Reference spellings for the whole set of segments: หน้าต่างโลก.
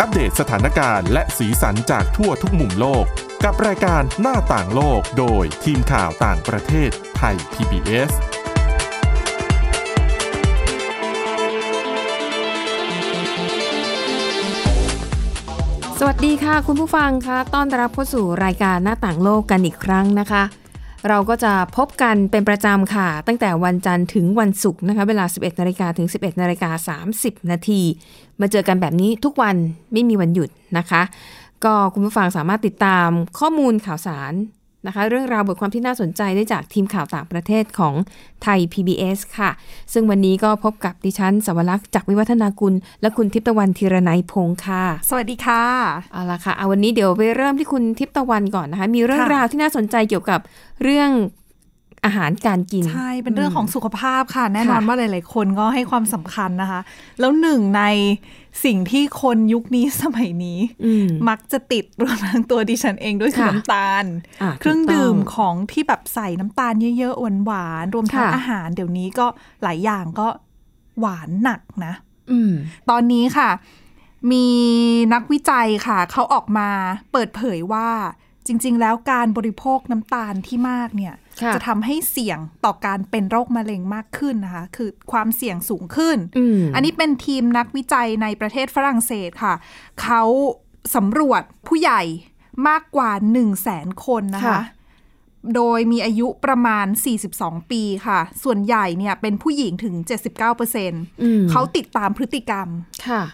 อัปเดตสถานการณ์และสีสันจากทั่วทุกมุมโลกกับรายการหน้าต่างโลกโดยทีมข่าวต่างประเทศไทย PBSสวัสดีค่ะคุณผู้ฟังค่ะต้อนรับเข้าสู่รายการหน้าต่างโลกกันอีกครั้งนะคะเราก็จะพบกันเป็นประจำค่ะตั้งแต่วันจันทร์ถึงวันศุกร์นะคะเวลา 11:00 นถึง 11:30 นมาเจอกันแบบนี้ทุกวันไม่มีวันหยุดนะคะก็คุณผู้ฟังสามารถติดตามข้อมูลข่าวสารนะคะเรื่องราวบทความที่น่าสนใจได้จากทีมข่าวต่างประเทศของไทย PBS ค่ะซึ่งวันนี้ก็พบกับดิฉันสวลักษณ์จักรวิวัฒนากุลและคุณทิพย์ตะวันธีรนัยพงษ์ค่ะสวัสดีค่ะเอาล่ะค่ะวันนี้เดี๋ยวไปเริ่มที่คุณทิพย์ตะวันก่อนนะคะมีเรื่องราวที่น่าสนใจเกี่ยวกับเรื่องอาหารการกินใช่เป็นเรื่องของสุขภาพค่ะแน่นอนว่าหลายๆคนก็ให้ความสำคัญนะคะแล้วหนึ่งในสิ่งที่คนยุคนี้สมัยนี้มักจะติดรวมทั้งตัวดิฉันเองด้วยคือน้ำตาลเครื่องดื่มของที่แบบใส่น้ำตาลเยอะๆหวานๆรวมทั้งอาหารเดี๋ยวนี้ก็หลายอย่างก็หวานหนักนะตอนนี้ค่ะมีนักวิจัยค่ะเขาออกมาเปิดเผยว่าจริงๆแล้วการบริโภคน้ำตาลที่มากเนี่ยจะทำให้เสี่ยงต่อการเป็นโรคมะเร็งมากขึ้นนะคะคือความเสี่ยงสูงขึ้น อันนี้เป็นทีมนักวิจัยในประเทศฝรั่งเศสค่ะเขาสำรวจผู้ใหญ่มากกว่า 100,000 คนนะคะโดยมีอายุประมาณ42ปีค่ะส่วนใหญ่เนี่ยเป็นผู้หญิงถึง 79% เขาติดตามพฤติกรรม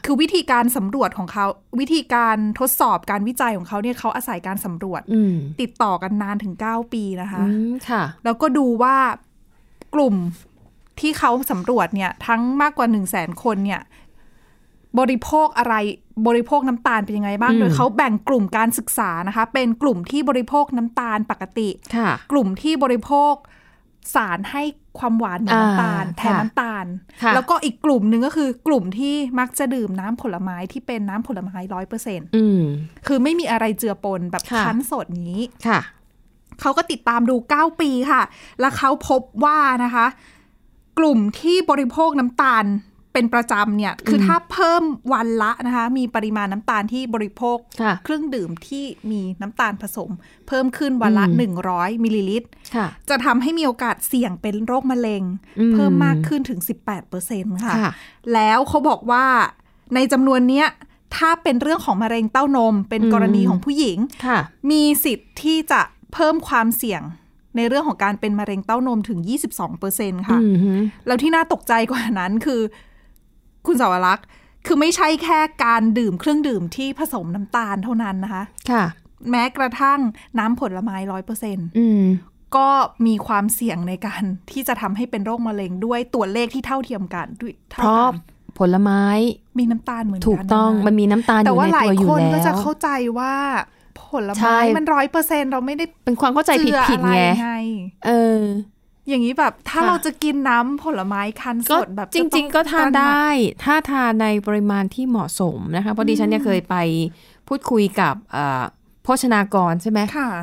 คือวิธีการสำรวจของเขาวิธีการทดสอบการวิจัยของเขาเนี่ยเขาอาศัยการสำรวจติดต่อกันนานถึง9ปีนะคะแล้วก็ดูว่ากลุ่มที่เขาสำรวจเนี่ยทั้งมากกว่า 100,000 คนเนี่ยบริโภคอะไรบริโภคน้ำตาลเป็นยังไงบ้างโดยเขาแบ่งกลุ่มการศึกษานะคะเป็นกลุ่มที่บริโภคน้ำตาลปกติกลุ่มที่บริโภคสารให้ความหวานเหมือนน้ำตาลแทนน้ำตาลแล้วก็อีกกลุ่มนึงก็คือกลุ่มที่มักจะดื่มน้ำผลไม้ที่เป็นน้ำผลไม้ 100% คือไม่มีอะไรเจือปนแบบคั้นสดนี้เขาก็ติดตามดู9ปีค่ะแล้วเขาพบว่านะคะกลุ่มที่บริโภคน้ำตาลเป็นประจำเนี่ยคือถ้าเพิ่มวันละนะคะมีปริมาณน้ำตาลที่บริโภคเครื่องดื่มที่มีน้ำตาลผสมเพิ่มขึ้นวันละ100มิลลิลิตรจะทำให้มีโอกาสเสี่ยงเป็นโรคมะเร็งเพิ่มมากขึ้นถึง 18% ค่ะแล้วเขาบอกว่าในจำนวนเนี้ยถ้าเป็นเรื่องของมะเร็งเต้านมเป็นกรณีของผู้หญิงมีสิทธิ์ที่จะเพิ่มความเสี่ยงในเรื่องของการเป็นมะเร็งเต้านมถึง 22% ค่ะแล้วที่น่าตกใจกว่านั้นคือคุณสาวรักษ์คือไม่ใช่แค่การดื่มเครื่องดื่มที่ผสมน้ำตาลเท่านั้นนะคะค่ะแม้กระทั่งน้ำผลไม้ 100% ก็มีความเสี่ยงในการที่จะทำให้เป็นโรคมะเร็งด้วยตัวเลขที่เท่าเทียมกันด้วยเพราะผลไม้มีน้ำตาลเหมือนกันถูกต้องมันมีน้ำตาลอยู่ในตัวอยู่แล้วแต่ว่าหลายคนก็จะเข้าใจว่าผลไม้มัน 100% เราไม่ได้เป็นความเข้าใจผิดๆไงอย่างนี้แบบถ้าเราจะกินน้ำผลไม้คั้นสดแบบจริงๆก็ทานได้ถ้าทานในปริมาณที่เหมาะสมนะคะเพราะดิฉันเนี่ยเคยไปพูดคุยกับโภชนากรใช่ไหม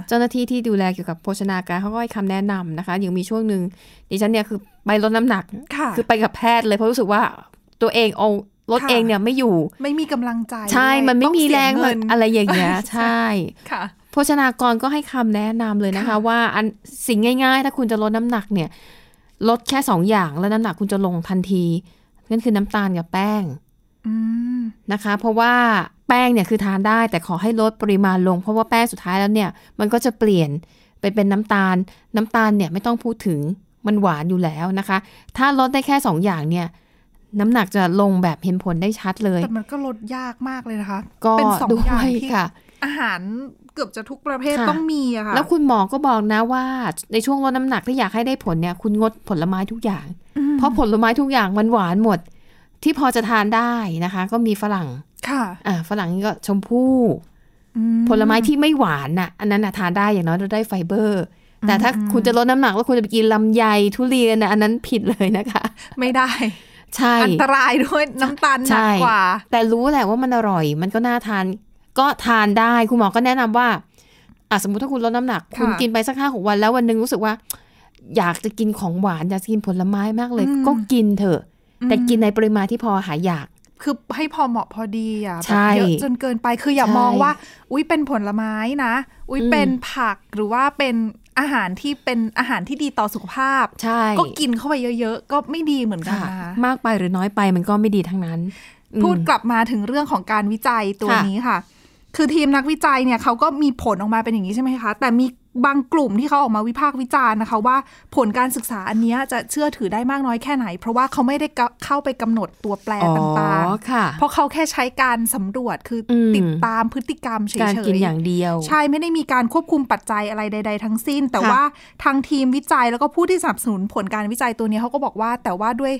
เจ้าหน้าที่ที่ดูแลเกี่ยวกับโภชนาการเขาก็ให้คำแนะนำนะคะยังมีช่วงหนึ่งดิฉันเนี่ยคือไปลดน้ำหนักคือไปกับแพทย์เลยเพราะรู้สึกว่าตัวเองเอาลดเองเนี่ยไม่อยู่ไม่มีกำลังใจใช่มันไม่มีแรงอะไรอย่างเงี้ยใช่ค่ะโภชนากรก็ให้คำแนะนำเลยนะคะว่าอันสิ่งง่ายๆถ้าคุณจะลดน้ำหนักเนี่ยลดแค่2อย่างแล้วน้ำหนักคุณจะลงทันทีนั่นคือน้ำตาลกับแป้งนะคะเพราะว่าแป้งเนี่ยคือทานได้แต่ขอให้ลดปริมาณลงเพราะว่าแป้งสุดท้ายแล้วเนี่ยมันก็จะเปลี่ยนไปเป็นน้ำตาลเนี่ยไม่ต้องพูดถึงมันหวานอยู่แล้วนะคะถ้าลดได้แค่2อย่างเนี่ยน้ำหนักจะลงแบบเห็นผลได้ชัดเลยแต่มันก็ลดยากมากเลยนะคะก็เป็น2อย่างที่อาหารเกือบจะทุกประเภทต้องมีอะค่ะแล้วคุณหมอก็บอกนะว่าในช่วงลดน้ำหนักถ้าอยากให้ได้ผลเนี่ยคุณงดผลไม้ทุกอย่างเพราะผลไม้ทุกอย่างมันหวานหมดที่พอจะทานได้นะคะก็มีฝรั่งค่ะฝรั่งนี่ก็ชมพู่ผลไม้ที่ไม่หวานน่ะอันนั้นน่ะทานได้อย่างน้อยเราได้ไฟเบอร์แต่ถ้าคุณจะลดน้ำหนักแล้วคุณจะไปกินลำไยทุเรียนนะอันนั้นผิดเลยนะคะไม่ได้ใช่อันตรายด้วยน้ำตาลหนักกว่าแต่รู้แหละว่ามันอร่อยมันก็น่าทานก็ทานได้คุณหมอก็แนะนำว่าสมมุติถ้าคุณลดน้ำหนักคุณกินไปสัก 5-6 วันแล้ววันนึงรู้สึกว่าอยากจะกินของหวานอยากจะกินผลไม้มากเลยก็กินเถอะแต่กินในปริมาณที่พอหายอยาก คือให้พอเหมาะพอดีอ่ะแบบเยอะจนเกินไปคืออย่ามองว่าอุ๊ยเป็นผลไม้นะอุ๊ยเป็นผักหรือว่าเป็นอาหารที่เป็นอาหารที่ดีต่อสุขภาพก็กินเข้าไปเยอะๆก็ไม่ดีเหมือนกันนะคะมากไปหรือน้อยไปมันก็ไม่ดีทั้งนั้นพูดกลับมาถึงเรื่องของการวิจัยตัวนี้ค่ะคือทีมนักวิจัยเนี่ยเขาก็มีผลออกมาเป็นอย่างนี้ใช่ไหมคะแต่มีบางกลุ่มที่เขาออกมาวิพากษ์วิจารณ์นะคะว่าผลการศึกษาอันนี้จะเชื่อถือได้มากน้อยแค่ไหนเพราะว่าเขาไม่ได้เข้าไปกำหนดตัวแปรต่างๆเพราะเขาแค่ใช้การสำรวจคือติดตามพฤติกรรมเฉยๆการกินอย่างเดียวใช่ไม่ได้มีการควบคุมปัจจัยอะไรใดๆทั้งสิ้นแต่ว่าทางทีมวิจัยแล้วก็ผู้ที่สนับสนุนผลการวิจัยตัวนี้เขาก็บอกว่าแต่ว่าด้วย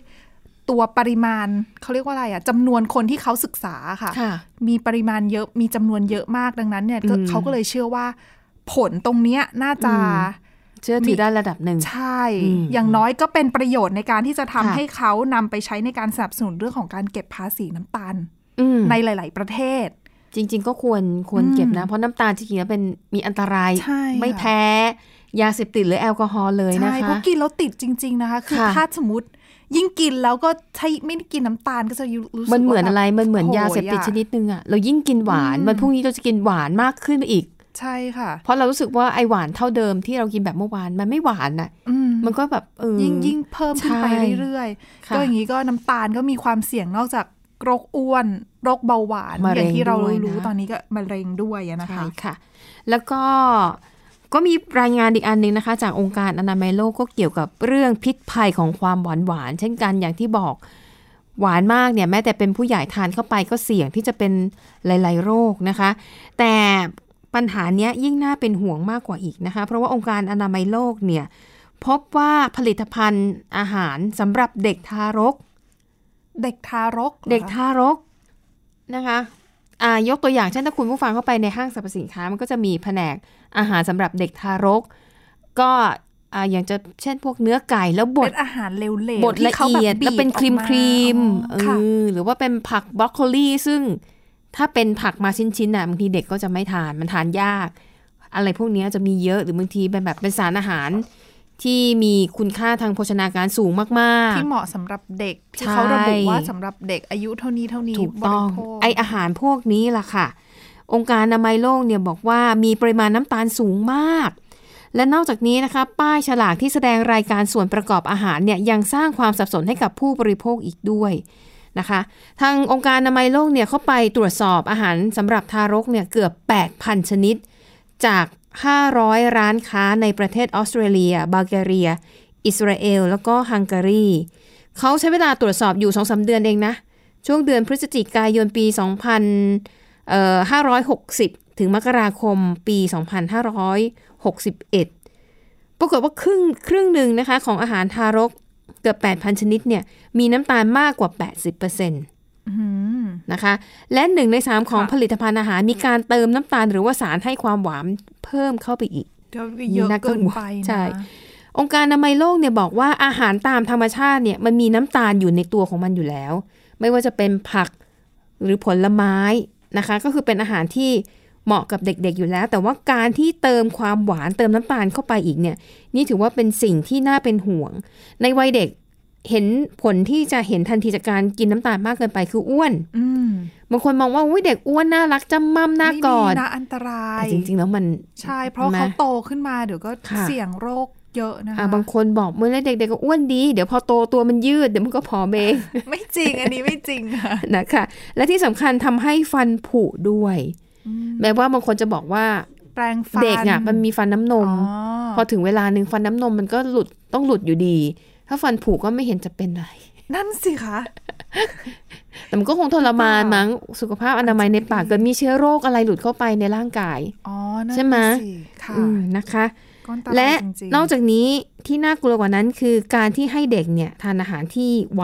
ตัวปริมาณเขาเรียกว่าอะไรอะจำนวนคนที่เขาศึกษาค่ะมีปริมาณเยอะมีจำนวนเยอะมากดังนั้นเนี่ยเขาก็เลยเชื่อว่าผลตรงนี้น่าจะเชื่อถือได้ระดับหนึ่งใช่อย่างน้อยก็เป็นประโยชน์ในการที่จะทำให้เขานำไปใช้ในการสนับสนุนเรื่องของการเก็บภาษีน้ำตาลในหลายๆประเทศจริงๆก็ควรเก็บนะเพราะน้ำตาลจริงๆแล้วเป็นมีอันตรายไม่แพ้ยาเสพติดหรือแอลกอฮอล์เลยนะคะใช่เพราะกินแล้วติดจริงๆนะคะคือถ้าสมมติยิ่งกินแล้วก็ใช่ไม่ได้กินน้ำตาลก็จะรู้สึกมันเหมือนอะไรมันเหมือนยาเสพติดชนิดนึงอ่ะเรายิ่งกินหวานมันพรุ่งนี้เราจะกินหวานมากขึ้นไปอีกใช่ค่ะเพราะเรารู้สึกว่าไอหวานเท่าเดิมที่เรากินแบบเมื่อวานมันไม่หวานน่ะมันก็แบบยิ่งเพิ่มขึ้นไปเรื่อยๆก็อย่างนี้ก็น้ำตาลก็มีความเสี่ยงนอกจากโรคอ้วนโรคเบาหวานอย่างที่เรารู้ตอนนี้ก็มะเร็งด้วยนะคะค่ะแล้วก็มีรายงานอีกอันนึงนะคะจากองค์การอนามัยโลกก็เกี่ยวกับเรื่องพิษภัยของความหวานเช่นกันอย่างที่บอกหวานมากเนี่ยแม้แต่เป็นผู้ใหญ่ทานเข้าไปก็เสี่ยงที่จะเป็นหลายๆโรคนะคะแต่ปัญหาเนี้ยยิ่งน่าเป็นห่วงมากกว่าอีกนะคะเพราะว่าองค์การอนามัยโลกเนี่ยพบว่าผลิตภัณฑ์อาหารสำหรับเด็กทารกนะคะยกตัวอย่างเช่นถ้าคุณผู้ฟังเข้าไปในห้างสรรพสินค้ามันก็จะมีแผนกอาหารสำหรับเด็กทารกก็อย่างจะเช่นพวกเนื้อไก่แล้วบดเป็นอาหารเหลวๆบดละเอียดแล้วเป็นครีมหรือว่าเป็นผักบรอกโคลีซึ่งถ้าเป็นผักมาชิ้นๆน่ะบางทีเด็กก็จะไม่ทานมันทานยากอะไรพวกนี้จะมีเยอะหรือบางทีเป็นแบบเป็นสารอาหารที่มีคุณค่าทางโภชนาการสูงมากๆที่เหมาะสำหรับเด็กที่เขาระบุว่าสำหรับเด็กอายุเท่านี้ถูกต้องไออาหารพวกนี้ล่ะค่ะองค์การอนามัยโลกเนี่ยบอกว่ามีปริมาณน้ำตาลสูงมากและนอกจากนี้นะคะป้ายฉลากที่แสดงรายการส่วนประกอบอาหารเนี่ยยังสร้างความสับสนให้กับผู้บริโภคอีกด้วยนะคะทางองค์การอนามัยโลกเนี่ยเข้าไปตรวจสอบอาหารสำหรับทารกเนี่ยเกือบ 8,000 ชนิดจาก500 ร้านค้าในประเทศออสเตรเลียบัลแกเรียอิสราเอลแล้วก็ฮังการีเขาใช้เวลาตรวจสอบอยู่ 2-3 เดือนเองนะช่วงเดือนพฤศจิกายนปี2560ถึงมกราคมปี2561ปรากฏว่าครึ่งนึงนะคะของอาหารทารกเกือบ 8,000 ชนิดเนี่ยมีน้ำตาลมากกว่า 80% นะคะและ1ใน3ของผลิตภัณฑ์อาหารมีการเติมน้ำตาลหรือว่าสารให้ความหวานเพิ่มเข้าไปอีกเยอะเกินไปใช่องค์การอนามัยโลกเนี่ยบอกว่าอาหารตามธรรมชาติเนี่ยมันมีน้ำตาลอยู่ในตัวของมันอยู่แล้วไม่ว่าจะเป็นผักหรือผลไม้นะคะก็คือเป็นอาหารที่เหมาะกับเด็กๆอยู่แล้วแต่ว่าการที่เติมความหวานเติมน้ำตาลเข้าไปอีกเนี่ยนี่ถือว่าเป็นสิ่งที่น่าเป็นห่วงในวัยเด็กเห็นผลที่จะเห็นทันทีจากการกินน้ำตาลมากเกินไปคืออ้วนบางคนมองว่าเด็กอ้วนน่ารักจำม่ำน่ากอดน่าอันตรายจริงๆแล้วมันใช่เพราะเขาโตขึ้นมาเดี๋ยวก็เสี่ยงโรคเยอะนะคะบางคนบอกเมื่อเด็กๆก็อ้วนดีเดี๋ยวพอโตตัวมันยืดเดี๋ยวมันก็ผอมเองไม่จริงอันนี้ไม่จริงค่ะนะคะและที่สำคัญทำให้ฟันผุด้วยแม้ว่าบางคนจะบอกว่าเด็กอ่ะมันมีฟันน้ำนมพอถึงเวลานึงฟันน้ำนมมันก็ต้องหลุดอยู่ดีถ้าฟันผุก็ไม่เห็นจะเป็นไรนั่นสิคะแต่มันก็คงทรมานมั้งสุขภาพอนามัยในปากเกิดมีเชื้อโรคอะไรหลุดเข้าไปในร่างกายใช่ไหมค่ะนะคะและนอกจากนี้ที่น่ากลัวกว่านั้นคือการที่ให้เด็กเนี่ยทานอาหารที่ห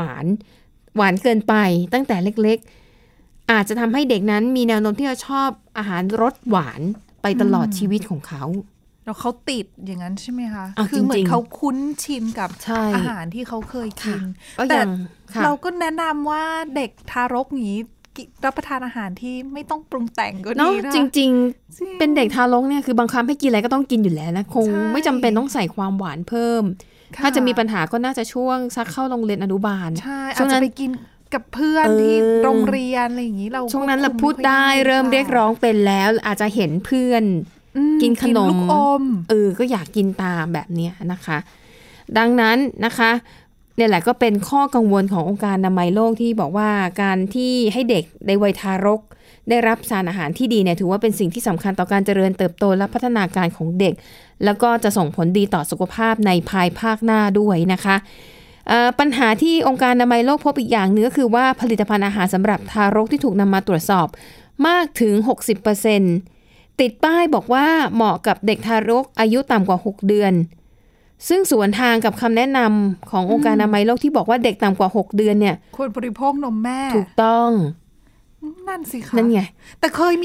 วานเกินไปตั้งแต่เล็กๆอาจจะทำให้เด็กนั้นมีแนวโน้มที่จะชอบอาหารรสหวานไปตลอดชีวิตของเขาแล้วเขาติดอย่างนั้นใช่ไหมคะคือเหมือนเขาคุ้นชินกับอาหารที่เขาเคยกินแต่เราก็แนะนำว่าเด็กทารกนี้รับประทานอาหารที่ไม่ต้องปรุงแต่งก็ดีนะจริงเป็นเด็กทารกเนี่ยคือบางครั้งให้กินอะไรก็ต้องกินอยู่แล้วนะคงไม่จำเป็นต้องใส่ความหวานเพิ่มถ้าจะมีปัญหาก็น่าจะช่วงซักเข้าโรงเรียนอนุบาลใช่อาจจะไปกิน กับเพื่อนที่โรงเรียนอะไรอย่างนี้เราช่วงนั้นเราพูดได้เริ่มเรียกร้องเป็นแล้วอาจจะเห็นเพื่อนกินขนมลูกอมก็อยากกินตามแบบนี้นะคะดังนั้นนะคะเนี่ยแหละก็เป็นข้อกังวลขององค์การอนามัยโลกที่บอกว่าการที่ให้เด็กในวัยทารกได้รับสารอาหารที่ดีเนี่ยถือว่าเป็นสิ่งที่สำคัญต่อการเจริญเติบโตและพัฒนาการของเด็กแล้วก็จะส่งผลดีต่อสุขภาพในภายภาคหน้าด้วยนะคะปัญหาที่องค์การอนามัยโลกพบอีกอย่างนึงก็คือว่าผลิตภัณฑ์อาหารสำหรับทารกที่ถูกนำมาตรวจสอบมากถึง 60% ติดป้ายบอกว่าเหมาะกับเด็กทารกอายุต่ำกว่า6เดือนซึ่งสวนทางกับคำแนะนำขององค์การอนามัยโลกที่บอกว่าเด็กต่ำกว่า6เดือนเนี่ยควรบริโภคนมแม่ถูกต้องนั่นสิคะนั่นไงแต่เคย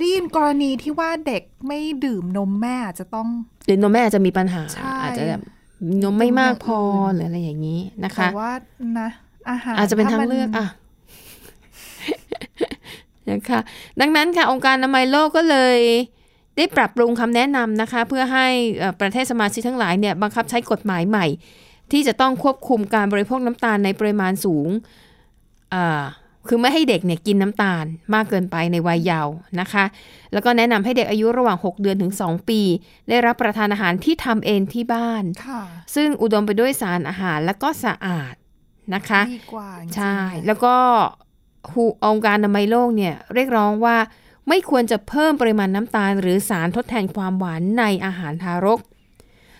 ได้ยินกรณีที่ว่าเด็กไม่ดื่มนมแม่จะต้องหรือนมแม่จะมีปัญหาอาจจะแบบนมไม่มากพอหรืออะไรอย่างนี้นะคะแต่ว่านะอาหารอาจจะเป็นทางเลือกอ่ะนะคะดังนั้นค่ะองค์การอนามัยโลกก็เลยได้ปรับปรุงคำแนะนำนะคะเพื่อให้ประเทศสมาชิกทั้งหลายเนี่ยบังคับใช้กฎหมายใหม่ที่จะต้องควบคุมการบริโภคน้ำตาลในปริมาณสูงคือไม่ให้เด็กเนี่ยกินน้ำตาลมากเกินไปในวัยเยาว์นะคะแล้วก็แนะนำให้เด็กอายุระหว่าง6เดือนถึง2ปีได้รับประทานอาหารที่ทำเองที่บ้านซึ่งอุดมไปด้วยสารอาหารและก็สะอาดนะคะดีกว่าใช่แล้วก็องค์การอนามัยโลกเนี่ยเรียกร้องว่าไม่ควรจะเพิ่มปริมาณน้ำตาลหรือสารทดแทนความหวานในอาหารทารก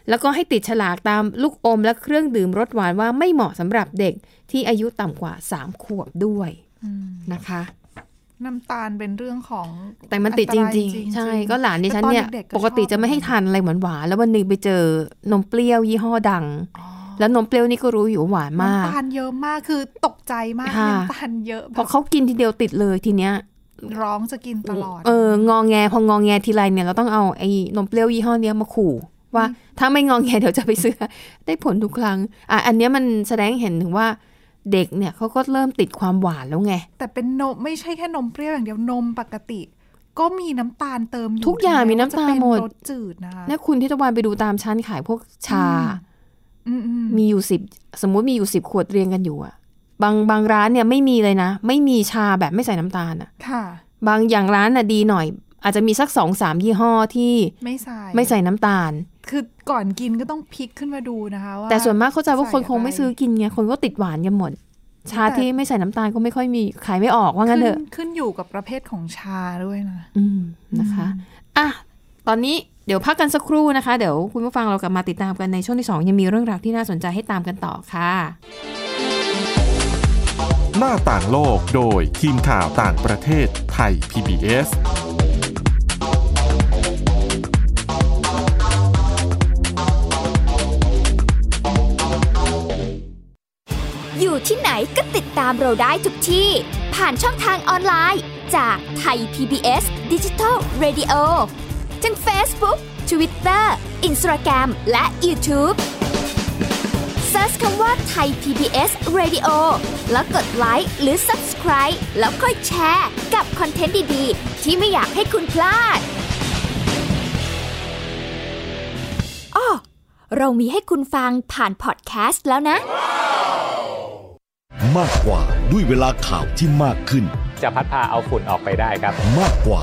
แล้วก็ให้ติดฉลากตามลูกอมและเครื่องดื่มรสหวานว่าไม่เหมาะสำหรับเด็กที่อายุต่ำกว่า3ขวบด้วยนะคะน้ำตาลเป็นเรื่องของแต่มันติดจริงๆใช่ก็หลานดิฉันเนี่ยปกติจะไม่ให้ทานอะไรหวานๆแล้ววันนึงไปเจอนมเปรี้ยวยี่ห้อดังแล้วนมเปรี้ยวนี่ก็รู้อยู่หวานมากน้ำตาลเยอะมากคือตกใจมากน้ำตาลเยอะพอเขากินทีเดียวติดเลยทีเนี้ยร้องจะกินตลอดงอแงพองอแงทีไรเนี่ยเราต้องเอาไอ้นมเปรี้ยวยี่ห้อนี้มาขู่ว่าถ้าไม่งอแงเดี๋ยวจะไปซื้อได้ผลทุกครั้งอันนี้มันแสดงเห็นถึงว่าเด็กเนี่ยเขาก็เริ่มติดความหวานแล้วไงแต่เป็นนมไม่ใช่แค่นมเปรี้ยวอย่างเดียวนมปกติก็มีน้ำตาลเติมทุกอย่างมีน้ำตาลหมดรสจืดนะคะนี่คุณทิตวรรณไปดูตามชั้นขายพวกชามีอยู่10สมมติมีอยู่10ขวดเรียงกันอยู่อะบางร้านเนี่ยไม่มีเลยนะไม่มีชาแบบไม่ใส่น้ำตาลอ่ะค่ะบางอย่างร้านน่ะดีหน่อยอาจจะมีสัก 2-3 ยี่ห้อที่ไม่ใส่น้ำตาลคือก่อนกินก็ต้องพลิกขึ้นมาดูนะคะว่าแต่ส่วนมากเข้าใจว่าคนคงไม่ซื้อกินไงคนก็ติดหวานกันหมดชาที่ไม่ใส่น้ำตาลก็ไม่ค่อยมีขายไม่ออกว่างั้นเถอะขึ้นอยู่กับประเภทของชาด้วยนะนะคะตอนนี้เดี๋ยวพักกันสักครู่นะคะเดี๋ยวคุณผู้ฟังเรากลับมาติดตามกันในช่วงที่2ยังมีเรื่องราวที่น่าสนใจให้ตามกันต่อค่ะหน้าต่างโลกโดยทีมข่าวต่างประเทศไทย PBS อยู่ที่ไหนก็ติดตามเราได้ทุกที่ผ่านช่องทางออนไลน์จากไทย PBS Digital Radio ทั้ง Facebook, Twitter, Instagram และ YouTube search คำว่าไทย PBS Radio แล้วกดไลค์หรือ Subscribe แล้วค่อยแชร์กับคอนเทนต์ดีๆที่ไม่อยากให้คุณพลาดเรามีให้คุณฟังผ่านพอดแคสต์แล้วนะ มากกว่าด้วยเวลาข่าวที่มากขึ้นจะพัดพาเอาฝุ่นออกไปได้ครับมากกว่า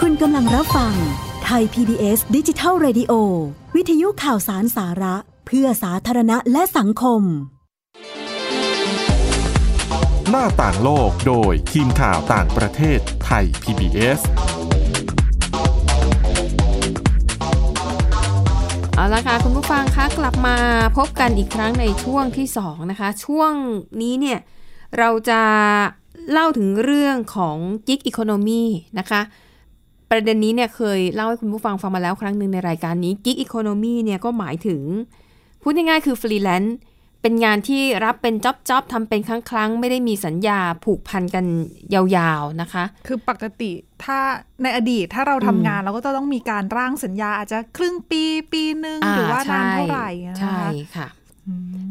คุณกำลังรับฟังไทย PBS Digital Radio วิทยุข่าวสารสาระเพื่อสาธารณะและสังคม หน้าต่างโลกโดยทีมข่าวต่างประเทศไทย PBSเอาละค่ะคุณผู้ฟังคะกลับมาพบกันอีกครั้งในช่วงที่2นะคะช่วงนี้เนี่ยเราจะเล่าถึงเรื่องของกิ๊กอีโคโนมีนะคะประเด็นนี้เนี่ยเคยเล่าให้คุณผู้ฟังฟังมาแล้วครั้งหนึ่งในรายการนี้กิ๊กอีโคโนมีเนี่ยก็หมายถึงพูดง่ายๆคือฟรีแลนซ์เป็นงานที่รับเป็นจ๊อบทำเป็นครั้งๆไม่ได้มีสัญญาผูกพันกันยาวๆนะคะคือปกติถ้าในอดีตถ้าเราทำงานเราก็ต้องมีการร่างสัญญาอาจจะครึ่งปีปีนึงหรือว่านานเท่าไหร่นะคะใช่ค่ะ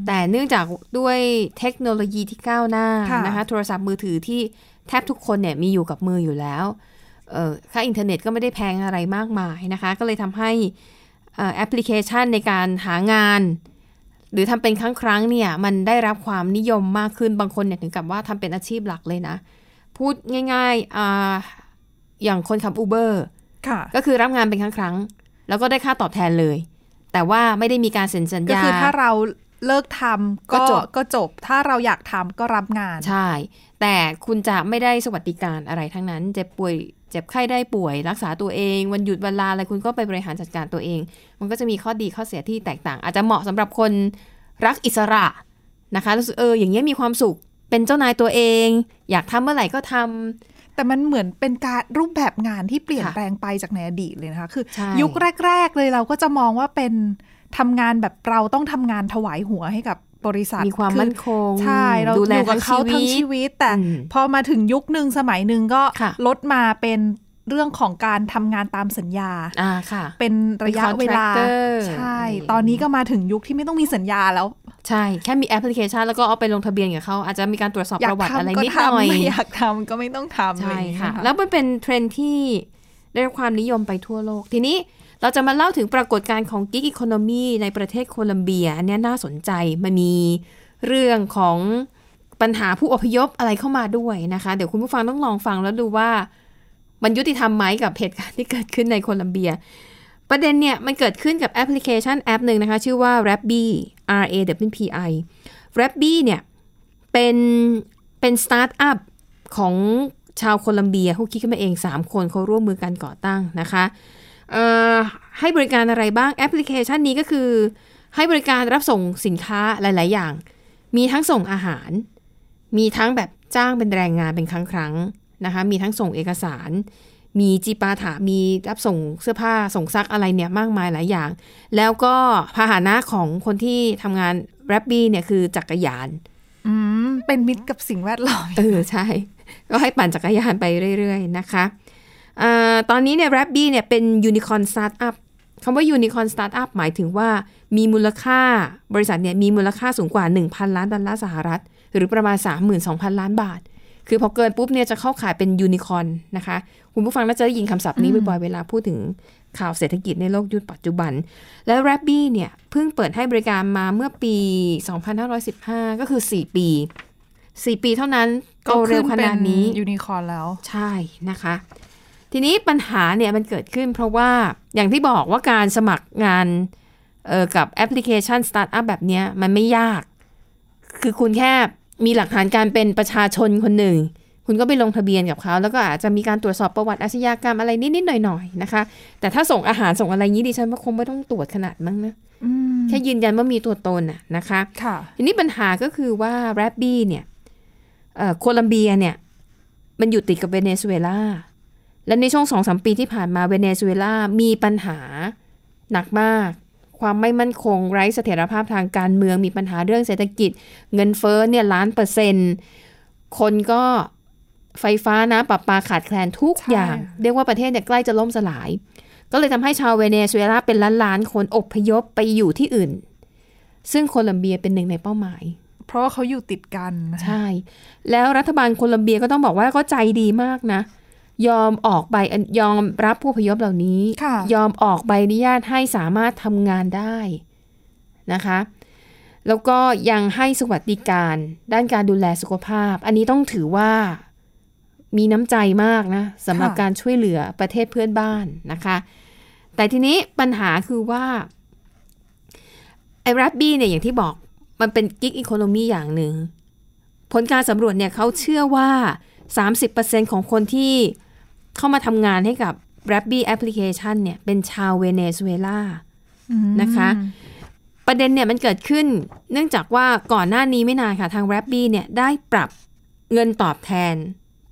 แต่เนื่องจากด้วยเทคโนโลยีที่ก้าวหน้านะคะโทรศัพท์มือถือที่แทบทุกคนเนี่ยมีอยู่กับมืออยู่แล้วค่าอินเทอร์เน็ตก็ไม่ได้แพงอะไรมากมายนะคะก็เลยทำให้แอปพลิเคชันในการหางานหรือทำเป็นครั้งเนี่ยมันได้รับความนิยมมากขึ้นบางคนเนี่ยถึงกับว่าทำเป็นอาชีพหลักเลยนะพูดง่ายๆอย่างคนขับ Uber ก็คือรับงานเป็นครั้งแล้วก็ได้ค่าตอบแทนเลยแต่ว่าไม่ได้มีการเซ็นสัญญาก็คือถ้าเราเลิกทำก็จบถ้าเราอยากทำก็รับงานใช่แต่คุณจะไม่ได้สวัสดิการอะไรทั้งนั้นเจ็บป่วยเจ็บไข้ได้ป่วยรักษาตัวเองวันหยุดเวลาอะไรคุณก็ไปบริหารจัดการตัวเองมันก็จะมีข้อดีข้อเสียที่แตกต่างอาจจะเหมาะสำหรับคนรักอิสระนะคะรู้สึกอย่างเงี้ยมีความสุขเป็นเจ้านายตัวเองอยากทำเมื่อไหร่ก็ทำแต่มันเหมือนเป็นการรูปแบบงานที่เปลี่ยนแปลงไปจากในอดีตเลยนะคะคือยุคแรกๆเลยเราก็จะมองว่าเป็นทำงานแบบเราต้องทำงานถวายหัวให้กับบริษัทมีความมั่นคงใช่เราอยู่กับเขาทั้งชีวิตแต่พอมาถึงยุคนึงสมัยนึงก็ลดมาเป็นเรื่องของการทำงานตามสัญญาเป็นระยะเวลาใช่ตอนนี้ก็มาถึงยุคที่ไม่ต้องมีสัญญาแล้วใช่แค่มีแอปพลิเคชันแล้วก็เอาไปลงทะเบียนกับเขาอาจจะมีการตรวจสอบประวัติอะไรนิดหน่อยอยากทำก็ไม่ต้องทำใช่ค่ะแล้วมันเป็นเทรนด์ที่ได้รับความนิยมไปทั่วโลกทีนี้เราจะมาเล่าถึงปรากฏการณ์ของกิ๊กอีโคโนมีในประเทศโคลัมเบียเนี่ยน่าสนใจมันมีเรื่องของปัญหาผู้อพยพอะไรเข้ามาด้วยนะคะเดี๋ยวคุณผู้ฟังต้องลองฟังแล้วดูว่ามันยุติธรรมไหมกับเหตุการณ์ที่เกิดขึ้นในโคลัมเบียประเด็นเนี่ยมันเกิดขึ้นกับแอปพลิเคชันแอปหนึ่งนะคะชื่อว่า Rappi RAPPI Rappi เนี่ยเป็นสตาร์ทอัพของชาวโคลัมเบียเขาคิดขึ้นมาเอง3คนเขาร่วมมือกันก่อตั้งนะคะให้บริการอะไรบ้างแอปพลิเคชันนี้ก็คือให้บริการรับส่งสินค้าหลายๆอย่างมีทั้งส่งอาหารมีทั้งแบบจ้างเป็นแรงงานเป็นครั้งนะคะมีทั้งส่งเอกสารมีจิปาถะมีรับส่งเสื้อผ้าส่งซักอะไรเนี่ยมากมายหลายอย่างแล้วก็พาหนะของคนที่ทำงาน Rappi เนี่ยคือจักรยานเป็นมิตรกับสิ่งแวดล้อมใช่ก็ให้ปั่นจักรยานไปเรื่อยๆนะคะตอนนี้เนี่ย Rappi เนี่ยเป็นยูนิคอร์นสตาร์ทอัพคำว่ายูนิคอร์นสตาร์ทอัพหมายถึงว่ามีมูลค่าบริษัทเนี่ยมีมูลค่าสูงกว่า 1,000 ล้านดอลลาร์สหรัฐหรือประมาณ 32,000 ล้านบาทคือพอเกินปุ๊บเนี่ยจะเข้าขายเป็นยูนิคอร์นนะคะคุณผู้ฟังน่าจะได้ยินคำศัพท์นี้บ่อยๆเวลาพูดถึงข่าวเศรษฐกิจในโลกยุคปัจจุบันและ Rappi เนี่ยเพิ่งเปิดให้บริการมาเมื่อปี 2515 ก็คือ4ปีเท่านั้นโตเร็วขนาดนี้ยูนิคอร์นแล้วใช่นะคะทีนี้ปัญหาเนี่ยมันเกิดขึ้นเพราะว่าอย่างที่บอกว่าการสมัครงานกับแอปพลิเคชันสตาร์ทอัพแบบนี้มันไม่ยากคือคุณแค่มีหลักฐานการเป็นประชาชนคนหนึ่งคุณก็ไปลงทะเบียนกับเขาแล้วก็อาจจะมีการตรวจสอบประวัติอาชญากรรมอะไรนิดๆหน่อยๆนะคะแต่ถ้าส่งอาหารส่งอะไรนี้ดิฉันว่าคงไม่ต้องตรวจขนาดมั้งนะแค่ยืนยันว่ามีตัวตนนะคะทีนี้ปัญหาก็คือว่า Rappi เนี่ยโคลัมเบียเนี่ยมันอยู่ติดกับเวเนซุเอลาและในช่วง 2-3 ปีที่ผ่านมาเวเนซุเอลามีปัญหาหนักมากความไม่มั่นคงไร้เสถียรภาพทางการเมืองมีปัญหาเรื่องเศรษฐกิจเงินเฟ้อเนี่ย1,000%คนก็ไฟฟ้านะประปาขาดแคลนทุกอย่างเรียกว่าประเทศเนี่ยใกล้จะล่มสลายก็เลยทำให้ชาวเวเนซุเอลาเป็นล้านคนอพยพไปอยู่ที่อื่นซึ่งโคลัมเบียเป็นหนึ่งในเป้าหมายเพราะว่าเขาอยู่ติดกันใช่แล้วรัฐบาลโคลัมเบียก็ต้องบอกว่าก็ใจดีมากนะยอมรับผู้อพยพเหล่านี้ยอมออกใบอนุญาตให้สามารถทำงานได้นะคะแล้วก็ยังให้สวัสดิการด้านการดูแลสุขภาพอันนี้ต้องถือว่ามีน้ำใจมากนะสำหรับการช่วยเหลือประเทศเพื่อนบ้านนะคะแต่ทีนี้ปัญหาคือว่าไอ้Rappiเนี่ยอย่างที่บอกมันเป็นกิ๊กอีโคโนมีอย่างหนึ่ง ผลการสำรวจเนี่ยเขาเชื่อว่า 30% ของคนที่เข้ามาทำงานให้กับ Rappi Application เนี่ยเป็นชาวเวเนซุเอลานะคะประเด็นเนี่ยมันเกิดขึ้นเนื่องจากว่าก่อนหน้านี้ไม่นานค่ะทาง Rappi เนี่ยได้ปรับเงินตอบแทน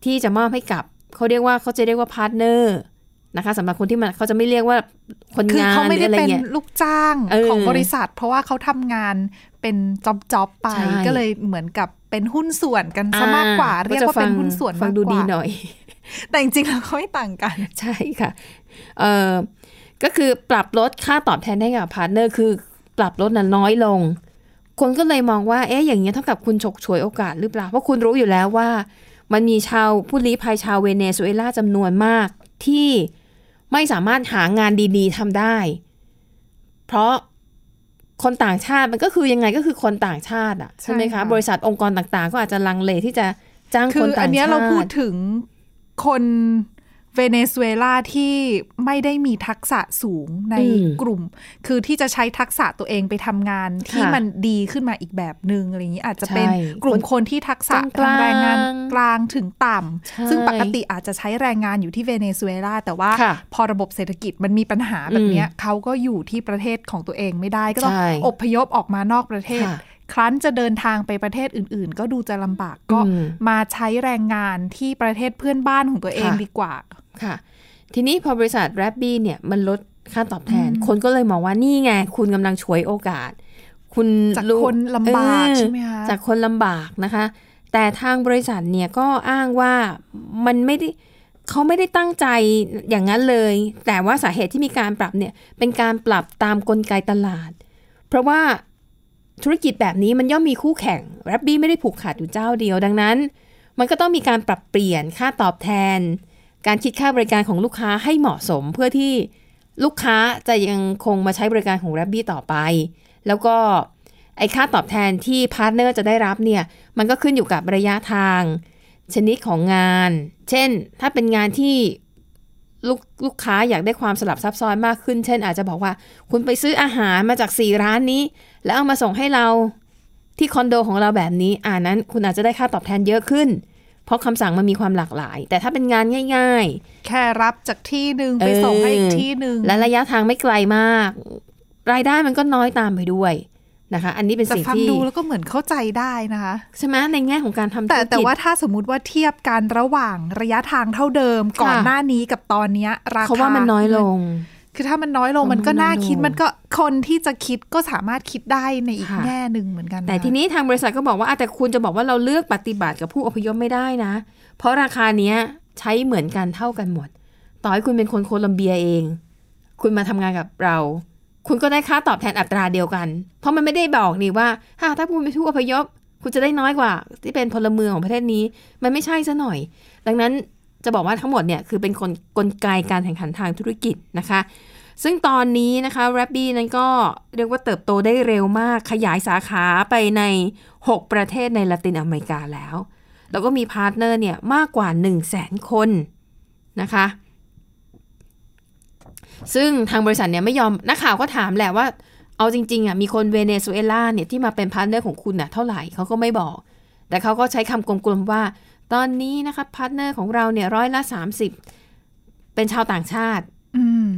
ที่จะมอบให้กับเขาจะเรียกว่าพาร์ทเนอร์นะคะสำหรับคนที่มันเขาจะไม่เรียกว่าคนงานหรืออะไรเงี้ยคือเขาไม่ได้เป็นลูกจ้างของบริษัทเพราะว่าเขาทำงานเป็นจ๊อบไปก็เลยเหมือนกับเป็นหุ้นส่วนกันซะมากกว่าเรียกว่าเป็นหุ้นส่วนฟังดูดีหน่อยแต่จริงๆแล้วเขาไม่ต่างกันใช่ค่ะก็คือปรับลดค่าตอบแทนให้กับพาร์ทเนอร์คือปรับลดน้อยลงคนก็เลยมองว่าเอ๊ะอย่างเงี้ยเท่ากับคุณฉกฉวยโอกาสหรือเปล่าเพราะคุณรู้อยู่แล้วว่ามันมีชาวผู้ลี้ภัยชาวเวเนซุเอลาจำนวนมากที่ไม่สามารถหางานดีๆทำได้เพราะคนต่างชาติมันก็คือยังไงก็คือคนต่างชาติอ่ะใช่ไหมคะบริษัทองค์กรต่างๆก็อาจจะลังเลที่จะจ้างคนต่างชาติคืออันนี้เราพูดถึงคนเวเนซุเอลาที่ไม่ได้มีทักษะสูงในกลุ่มคือที่จะใช้ทักษะตัวเองไปทำงานที่มันดีขึ้นมาอีกแบบนึงอะไรอย่างนี้อาจจะเป็นกลุ่มคนที่ทักษะทางแรงงานกลางถึงต่ำซึ่งปกติอาจจะใช้แรงงานอยู่ที่เวเนซุเอลาแต่ว่าพอระบบเศรษฐกิจมันมีปัญหาแบบนี้เขาก็อยู่ที่ประเทศของตัวเองไม่ได้ก็ต้องอพยพออกมานอกประเทศครั้นจะเดินทางไปประเทศอื่นๆก็ดูจะลำบากก็มาใช้แรงงานที่ประเทศเพื่อนบ้านของตัวเองดีกว่าค่ะทีนี้พอบริษัท Rappi เนี่ยมันลดค่าตอบแทนคนก็เลยมองว่านี่ไงคุณกำลังฉวยโอกาสคุณจากคนลำบากใช่ไหมคะจากคนลำบากนะคะแต่ทางบริษัทเนี่ยก็อ้างว่ามันไม่ได้เขาไม่ได้ตั้งใจอย่างนั้นเลยแต่ว่าสาเหตุที่มีการปรับเนี่ยเป็นการปรับตามกลไกตลาดเพราะว่าธุรกิจแบบนี้มันย่อมมีคู่แข่ง Rappi ไม่ได้ผูกขาดอยู่เจ้าเดียวดังนั้นมันก็ต้องมีการปรับเปลี่ยนค่าตอบแทนการคิดค่าบริการของลูกค้าให้เหมาะสมเพื่อที่ลูกค้าจะยังคงมาใช้บริการของ Rappi ต่อไปแล้วก็ไอ้ค่าตอบแทนที่พาร์ทเนอร์จะได้รับเนี่ยมันก็ขึ้นอยู่กับระยะทางชนิดของงานเช่นถ้าเป็นงานที่ลูกค้าอยากได้ความสลับซับซ้อนมากขึ้นเช่นอาจจะบอกว่าคุณไปซื้ออาหารมาจาก4ร้านนี้แล้วเอามาส่งให้เราที่คอนโดของเราแบบนี้นั้นคุณอาจจะได้ค่าตอบแทนเยอะขึ้นเพราะคำสั่งมันมีความหลากหลายแต่ถ้าเป็นงานง่ายๆแค่รับจากที่นึงไปส่งให้อีกที่นึงและระยะทางไม่ไกลมากรายได้มันก็น้อยตามไปด้วยนะคะอันนี้เป็นสิ่งที่ฟังดูแล้วก็เหมือนเข้าใจได้นะคะใช่ไหมในแง่ของการทำธุรกิจแต่ว่าถ้าสมมุติว่าเทียบกันระหว่างระยะทางเท่าเดิมก่อนหน้านี้กับตอนนี้ราคาเขาว่ามันน้อยลงคือถ้ามันน้อยลงมันก็น่าคิดมันก็คนที่จะคิดก็สามารถคิดได้ในอีกแง่หนึ่งเหมือนกันแต่ทีนี้ทางบริษัทก็บอกว่าแต่คุณจะบอกว่าเราเลือกปฏิบัติกับผู้อพยพไม่ได้นะเพราะราคาเนี้ยใช้เหมือนกันเท่ากันหมดต่อให้คุณเป็นคนโคลอมเบียเองคุณมาทำงานกับเราคุณก็ได้ค่าตอบแทนอัตราเดียวกันเพราะมันไม่ได้บอกนี่ว่าถ้าคุณเป็นผู้อพยพคุณจะได้น้อยกว่าที่เป็นพลเมืองของประเทศนี้มันไม่ใช่ซะหน่อยดังนั้นจะบอกว่าทั้งหมดเนี่ยคือเป็นกลไกการแข่งขันทางธุรกิจนะคะซึ่งตอนนี้นะคะ Rappi นั้นก็เรียกว่าเติบโตได้เร็วมากขยายสาขาไปใน6ประเทศในละตินอเมริกาแล้วก็มีพาร์ทเนอร์เนี่ยมากกว่า 100,000 คนนะคะซึ่งทางบริษัทเนี่ยไม่ยอมนักข่าวก็ถามแหละว่าเอาจริงๆมีคนเวเนซุเอลาเนี่ยที่มาเป็นพาร์ทเนอร์ของคุณเท่าไหร่เขาก็ไม่บอกแต่เขาก็ใช้คำกลมๆว่าตอนนี้นะคะพาร์ทเนอร์ของเราเนี่ย30%เป็นชาวต่างชาติ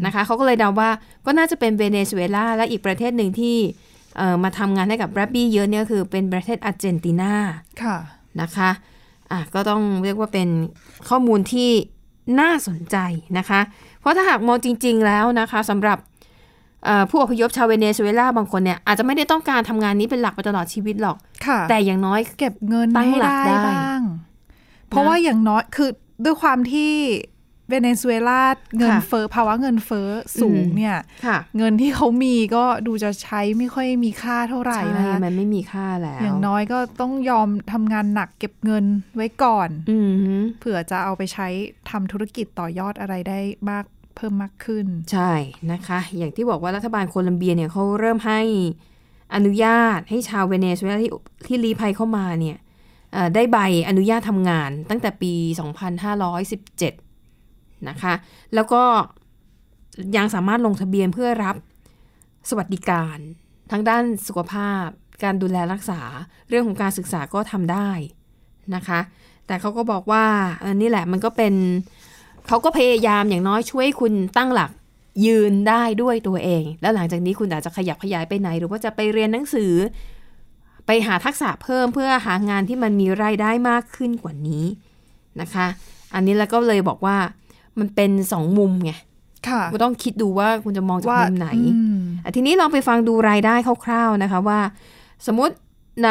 นะคะเขาก็เลยเดาว่าก็น่าจะเป็นเวเนซุเอลาและอีกประเทศหนึ่งที่มาทำงานให้กับ Rappi เยอะเนี่ยคือเป็นประเทศอาร์เจนตินาค่ะนะคะก็ต้องเรียกว่าเป็นข้อมูลที่น่าสนใจนะคะเพราะถ้าหากมองจริงๆแล้วนะคะสำหรับผู้อพยพชาวเวเนซุเอลาบางคนเนี่ยอาจจะไม่ได้ต้องการทำงานนี้เป็นหลักไปตลอดชีวิตหรอกแต่อย่างน้อยเก็บเงินตั้งหลักได้บ้างเพราะว่าอย่างน้อยคือด้วยความที่เวเนซุเอลาเงินเฟ้อภาวะเงินเฟ้อสูงเนี่ยเงินที่เขามีก็ดูจะใช้ไม่ค่อยมีค่าเท่าไหร่นะคะมันไม่มีค่าแล้วอย่างน้อยก็ต้องยอมทำงานหนักเก็บเงินไว้ก่อนเผื่อจะเอาไปใช้ทำธุรกิจต่อยอดอะไรได้มากเพิ่มมากขึ้นใช่นะคะอย่างที่บอกว่ารัฐบาลโคลัมเบียเนี่ยเขาเริ่มให้อนุญาตให้ชาวเวเนซุเอลาที่ลี้ภัยเข้ามาเนี่ยได้ใบอนุญาตทำงานตั้งแต่ปี 2517 นะคะแล้วก็ยังสามารถลงทะเบียนเพื่อรับสวัสดิการทั้งด้านสุขภาพการดูแลรักษาเรื่องของการศึกษาก็ทำได้ นะคะแต่เขาก็บอกว่านี่แหละมันก็เป็นเขาก็พยายามอย่างน้อยช่วยคุณตั้งหลักยืนได้ด้วยตัวเองแล้วหลังจากนี้คุณอาจจะขยับขยายไปไหนหรือว่าจะไปเรียนหนังสือไปหาทักษะเพิ่มเพื่อหางานที่มันมีรายได้มากขึ้นกว่านี้นะคะอันนี้แล้วก็เลยบอกว่ามันเป็นสองมุมไงคุณต้องคิดดูว่าคุณจะมองจากมุมไหนทีนี้ลองไปฟังดูรายได้คร่าวๆนะคะว่าสมมติใน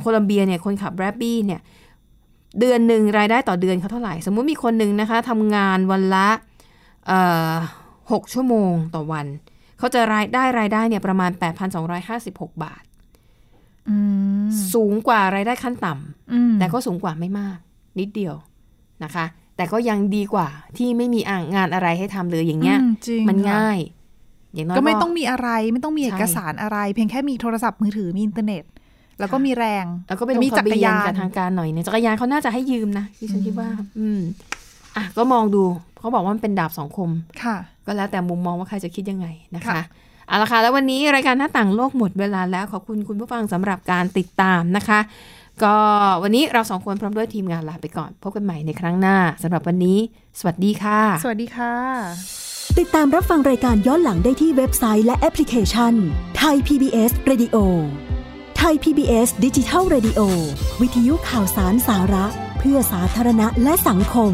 โคลัมเบียเนี่ยคนขับแรบบี้เนี่ยเดือนหนึ่งรายได้ต่อเดือนเขาเท่าไหร่สมมติมีคนหนึ่งนะคะทำงานวันละ6 ชั่วโมงต่อวันเขาจะรายได้เนี่ยประมาณ 8,256 บาทสูงกว่ารายได้ขั้นต่ำแต่ก็สูงกว่าไม่มากนิดเดียวนะคะแต่ก็ยังดีกว่าที่ไม่มีงานอะไรให้ทำเลยอย่างเงี้ยมันง่ายอย่างน้อยก็ไม่ต้องมีอะไรไม่ต้องมีเอกสารอะไรเพียงแค่มีโทรศัพท์มือถือมีอินเทอร์เน็ตแล้วก็มีแรงแล้วก็ไปมีจักรยานกับทางการหน่อยเนี่ยจักรยานเขาน่าจะให้ยืมนะที่ฉันคิดว่าอ่ะก็มองดูเขาบอกว่ามันเป็นดาบสองคมค่ะก็แล้วแต่มุมมองว่าใครจะคิดยังไงนะคะเอาละค่ะแล้ววันนี้รายการหน้าต่างโลกหมดเวลาแล้วขอบคุณคุณผู้ฟังสำหรับการติดตามนะคะก็วันนี้เราสองคนพร้อมด้วยทีมงานลาไปก่อนพบกันใหม่ในครั้งหน้าสำหรับวันนี้สวัสดีค่ะสวัสดีค่ะติดตามรับฟังรายการย้อนหลังได้ที่เว็บไซต์และแอปพลิเคชัน Thai PBS Radio Thai PBS Digital Radio วิทยุข่าวสารสาระเพื่อสาธารณะและสังคม